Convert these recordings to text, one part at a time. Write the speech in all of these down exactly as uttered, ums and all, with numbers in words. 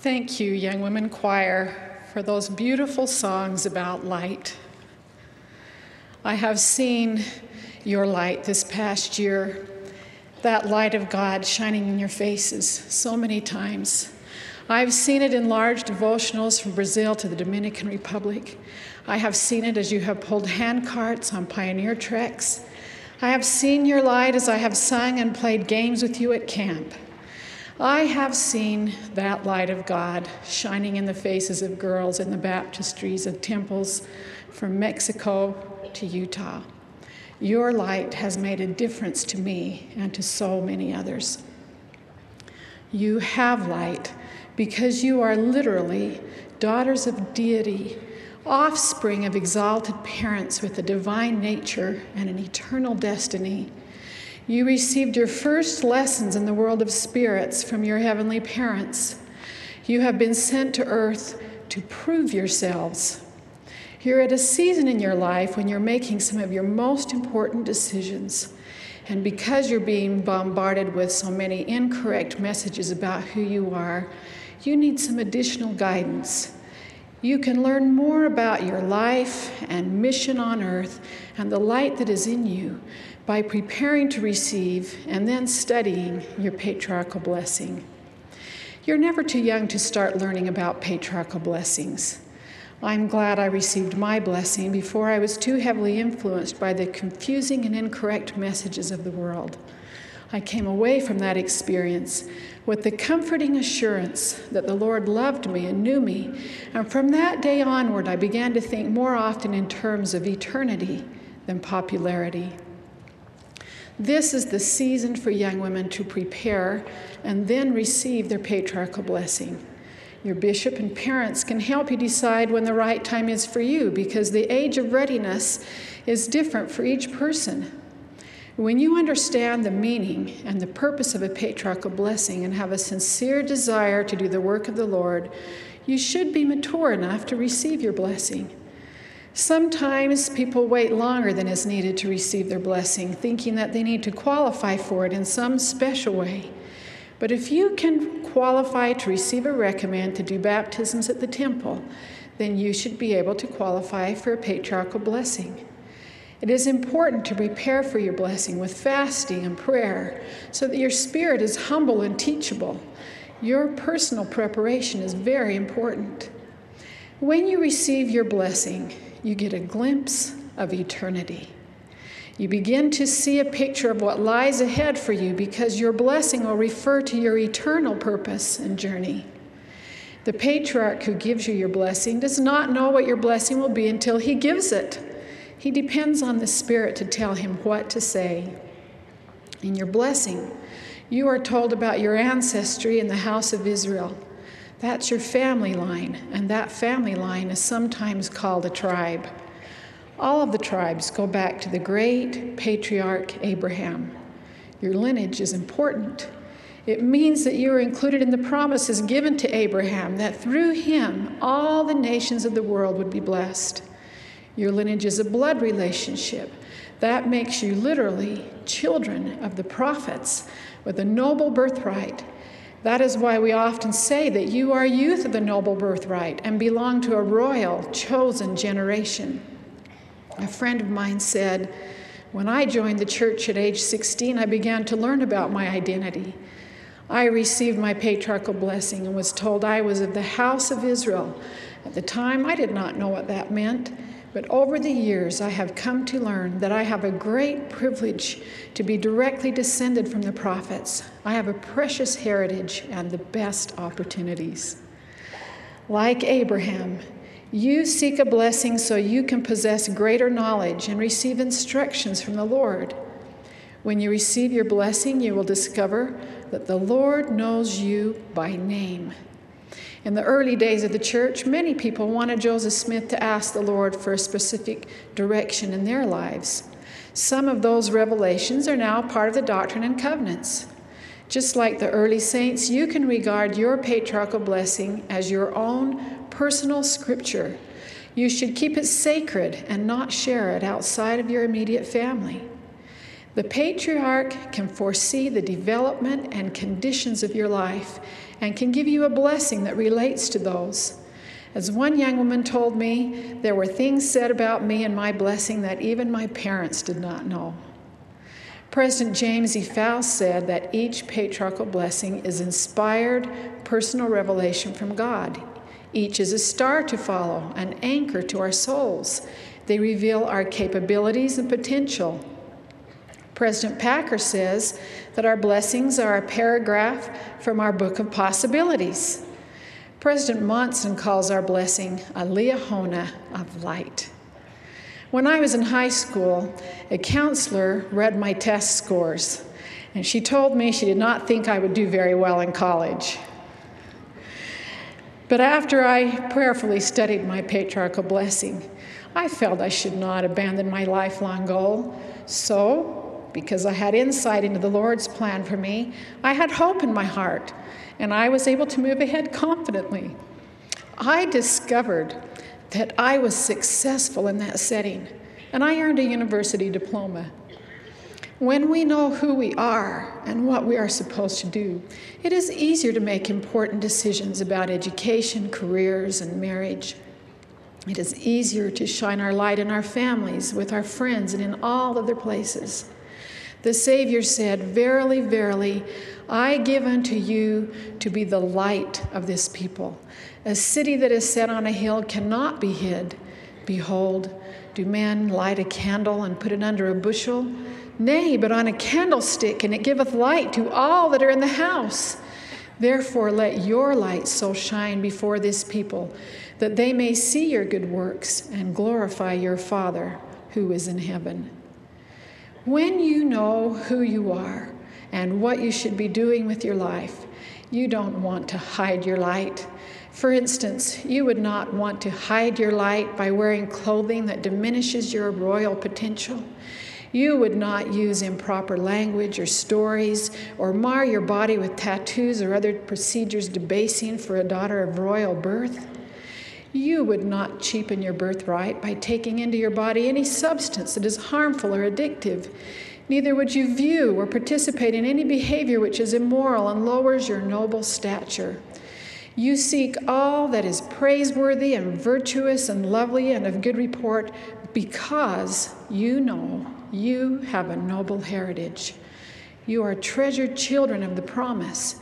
Thank you, Young Women Choir, for those beautiful songs about light. I have seen your light this past year, that light of God shining in your faces so many times. I've seen it in large devotionals from Brazil to the Dominican Republic. I have seen it as you have pulled hand carts on pioneer treks. I have seen your light as I have sung and played games with you at camp. I have seen that light of God shining in the faces of girls in the baptistries of temples from Mexico to Utah. Your light has made a difference to me and to so many others. You have light because you are literally daughters of deity, offspring of exalted parents with a divine nature and an eternal destiny. You received your first lessons in the world of spirits from your heavenly parents. You have been sent to earth to prove yourselves. You're at a season in your life when you're making some of your most important decisions. And because you're being bombarded with so many incorrect messages about who you are, you need some additional guidance. You can learn more about your life and mission on earth and the light that is in you by preparing to receive and then studying your patriarchal blessing. You're never too young to start learning about patriarchal blessings. I'm glad I received my blessing before I was too heavily influenced by the confusing and incorrect messages of the world. I came away from that experience with the comforting assurance that the Lord loved me and knew me, and from that day onward I began to think more often in terms of eternity than popularity. This is the season for young women to prepare and then receive their patriarchal blessing. Your bishop and parents can help you decide when the right time is for you, because the age of readiness is different for each person. When you understand the meaning and the purpose of a patriarchal blessing and have a sincere desire to do the work of the Lord, you should be mature enough to receive your blessing. Sometimes people wait longer than is needed to receive their blessing, thinking that they need to qualify for it in some special way. But if you can qualify to receive a recommend to do baptisms at the temple, then you should be able to qualify for a patriarchal blessing. It is important to prepare for your blessing with fasting and prayer so that your spirit is humble and teachable. Your personal preparation is very important. When you receive your blessing, you get a glimpse of eternity. You begin to see a picture of what lies ahead for you because your blessing will refer to your eternal purpose and journey. The patriarch who gives you your blessing does not know what your blessing will be until he gives it. He depends on the Spirit to tell him what to say. In your blessing, you are told about your ancestry in the house of Israel. That's your family line, and that family line is sometimes called a tribe. All of the tribes go back to the great patriarch Abraham. Your lineage is important. It means that you are included in the promises given to Abraham, that through him all the nations of the world would be blessed. Your lineage is a blood relationship. That makes you literally children of the prophets with a noble birthright. That is why we often say that you are youth of the noble birthright and belong to a royal, chosen generation. A friend of mine said, "When I joined the church at age sixteen, I began to learn about my identity. I received my patriarchal blessing and was told I was of the house of Israel. At the time, I did not know what that meant. But over the years, I have come to learn that I have a great privilege to be directly descended from the prophets. I have a precious heritage and the best opportunities." Like Abraham, you seek a blessing so you can possess greater knowledge and receive instructions from the Lord. When you receive your blessing, you will discover that the Lord knows you by name. In the early days of the church, many people wanted Joseph Smith to ask the Lord for a specific direction in their lives. Some of those revelations are now part of the Doctrine and Covenants. Just like the early saints, you can regard your patriarchal blessing as your own personal scripture. You should keep it sacred and not share it outside of your immediate family. The patriarch can foresee the development and conditions of your life and can give you a blessing that relates to those. As one young woman told me, there were things said about me and my blessing that even my parents did not know. President James E. Faust said that each patriarchal blessing is inspired personal revelation from God. Each is a star to follow, an anchor to our souls. They reveal our capabilities and potential. President Packer says that our blessings are a paragraph from our book of possibilities. President Monson calls our blessing a liahona of light. When I was in high school, a counselor read my test scores, and she told me she did not think I would do very well in college. But after I prayerfully studied my patriarchal blessing, I felt I should not abandon my lifelong goal. So, because I had insight into the Lord's plan for me, I had hope in my heart, and I was able to move ahead confidently. I discovered that I was successful in that setting, and I earned a university diploma. When we know who we are and what we are supposed to do, it is easier to make important decisions about education, careers, and marriage. It is easier to shine our light in our families, with our friends, and in all other places. The Savior said, "Verily, verily, I give unto you to be the light of this people. A city that is set on a hill cannot be hid. Behold, do men light a candle and put it under a bushel? Nay, but on a candlestick, and it giveth light to all that are in the house. Therefore let your light so shine before this people, that they may see your good works and glorify your Father who is in heaven." When you know who you are and what you should be doing with your life, you don't want to hide your light. For instance, you would not want to hide your light by wearing clothing that diminishes your royal potential. You would not use improper language or stories, or mar your body with tattoos or other procedures debasing for a daughter of royal birth. You would not cheapen your birthright by taking into your body any substance that is harmful or addictive. Neither would you view or participate in any behavior which is immoral and lowers your noble stature. You seek all that is praiseworthy and virtuous and lovely and of good report, because you know you have a noble heritage. You are treasured children of the promise.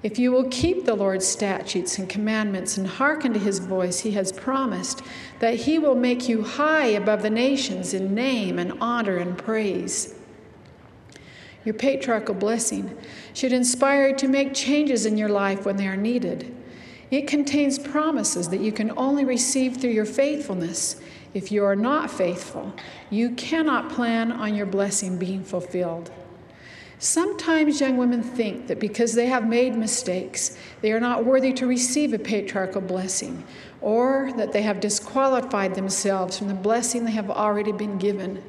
If you will keep the Lord's statutes and commandments and hearken to his voice, he has promised that he will make you high above the nations in name and honor and praise. Your patriarchal blessing should inspire you to make changes in your life when they are needed. It contains promises that you can only receive through your faithfulness. If you are not faithful, you cannot plan on your blessing being fulfilled. Sometimes young women think that because they have made mistakes, they are not worthy to receive a patriarchal blessing, or that they have disqualified themselves from the blessing they have already been given.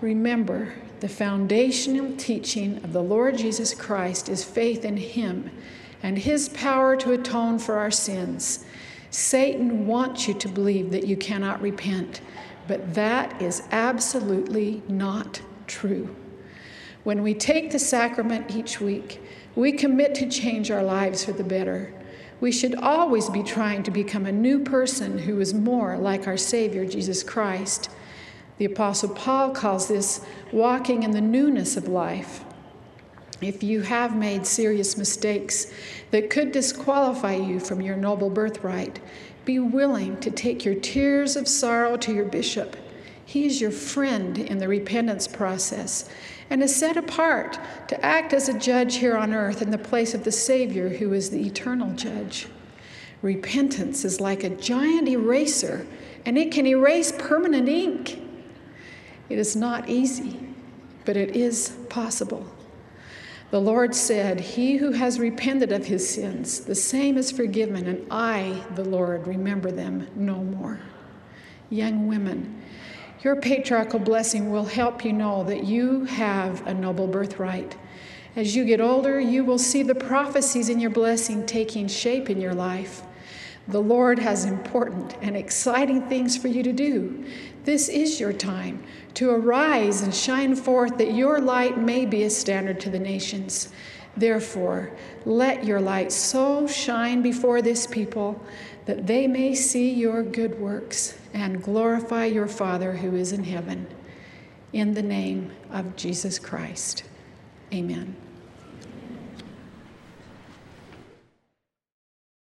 Remember, the foundational teaching of the Lord Jesus Christ is faith in him and his power to atone for our sins. Satan wants you to believe that you cannot repent, but that is absolutely not true. When we take the sacrament each week, we commit to change our lives for the better. We should always be trying to become a new person who is more like our Savior, Jesus Christ. The Apostle Paul calls this walking in the newness of life. If you have made serious mistakes that could disqualify you from your noble birthright, be willing to take your tears of sorrow to your bishop. He is your friend in the repentance process and is set apart to act as a judge here on earth in the place of the Savior, who is the eternal judge. Repentance is like a giant eraser, and it can erase permanent ink. It is not easy, but it is possible. The Lord said, "He who has repented of his sins, the same is forgiven, and I, the Lord, remember them no more." Young women, your patriarchal blessing will help you know that you have a noble birthright. As you get older, you will see the prophecies in your blessing taking shape in your life. The Lord has important and exciting things for you to do. This is your time to arise and shine forth, that your light may be a standard to the nations. Therefore, let your light so shine before this people that they may see your good works and glorify your Father who is in heaven. In the name of Jesus Christ, amen.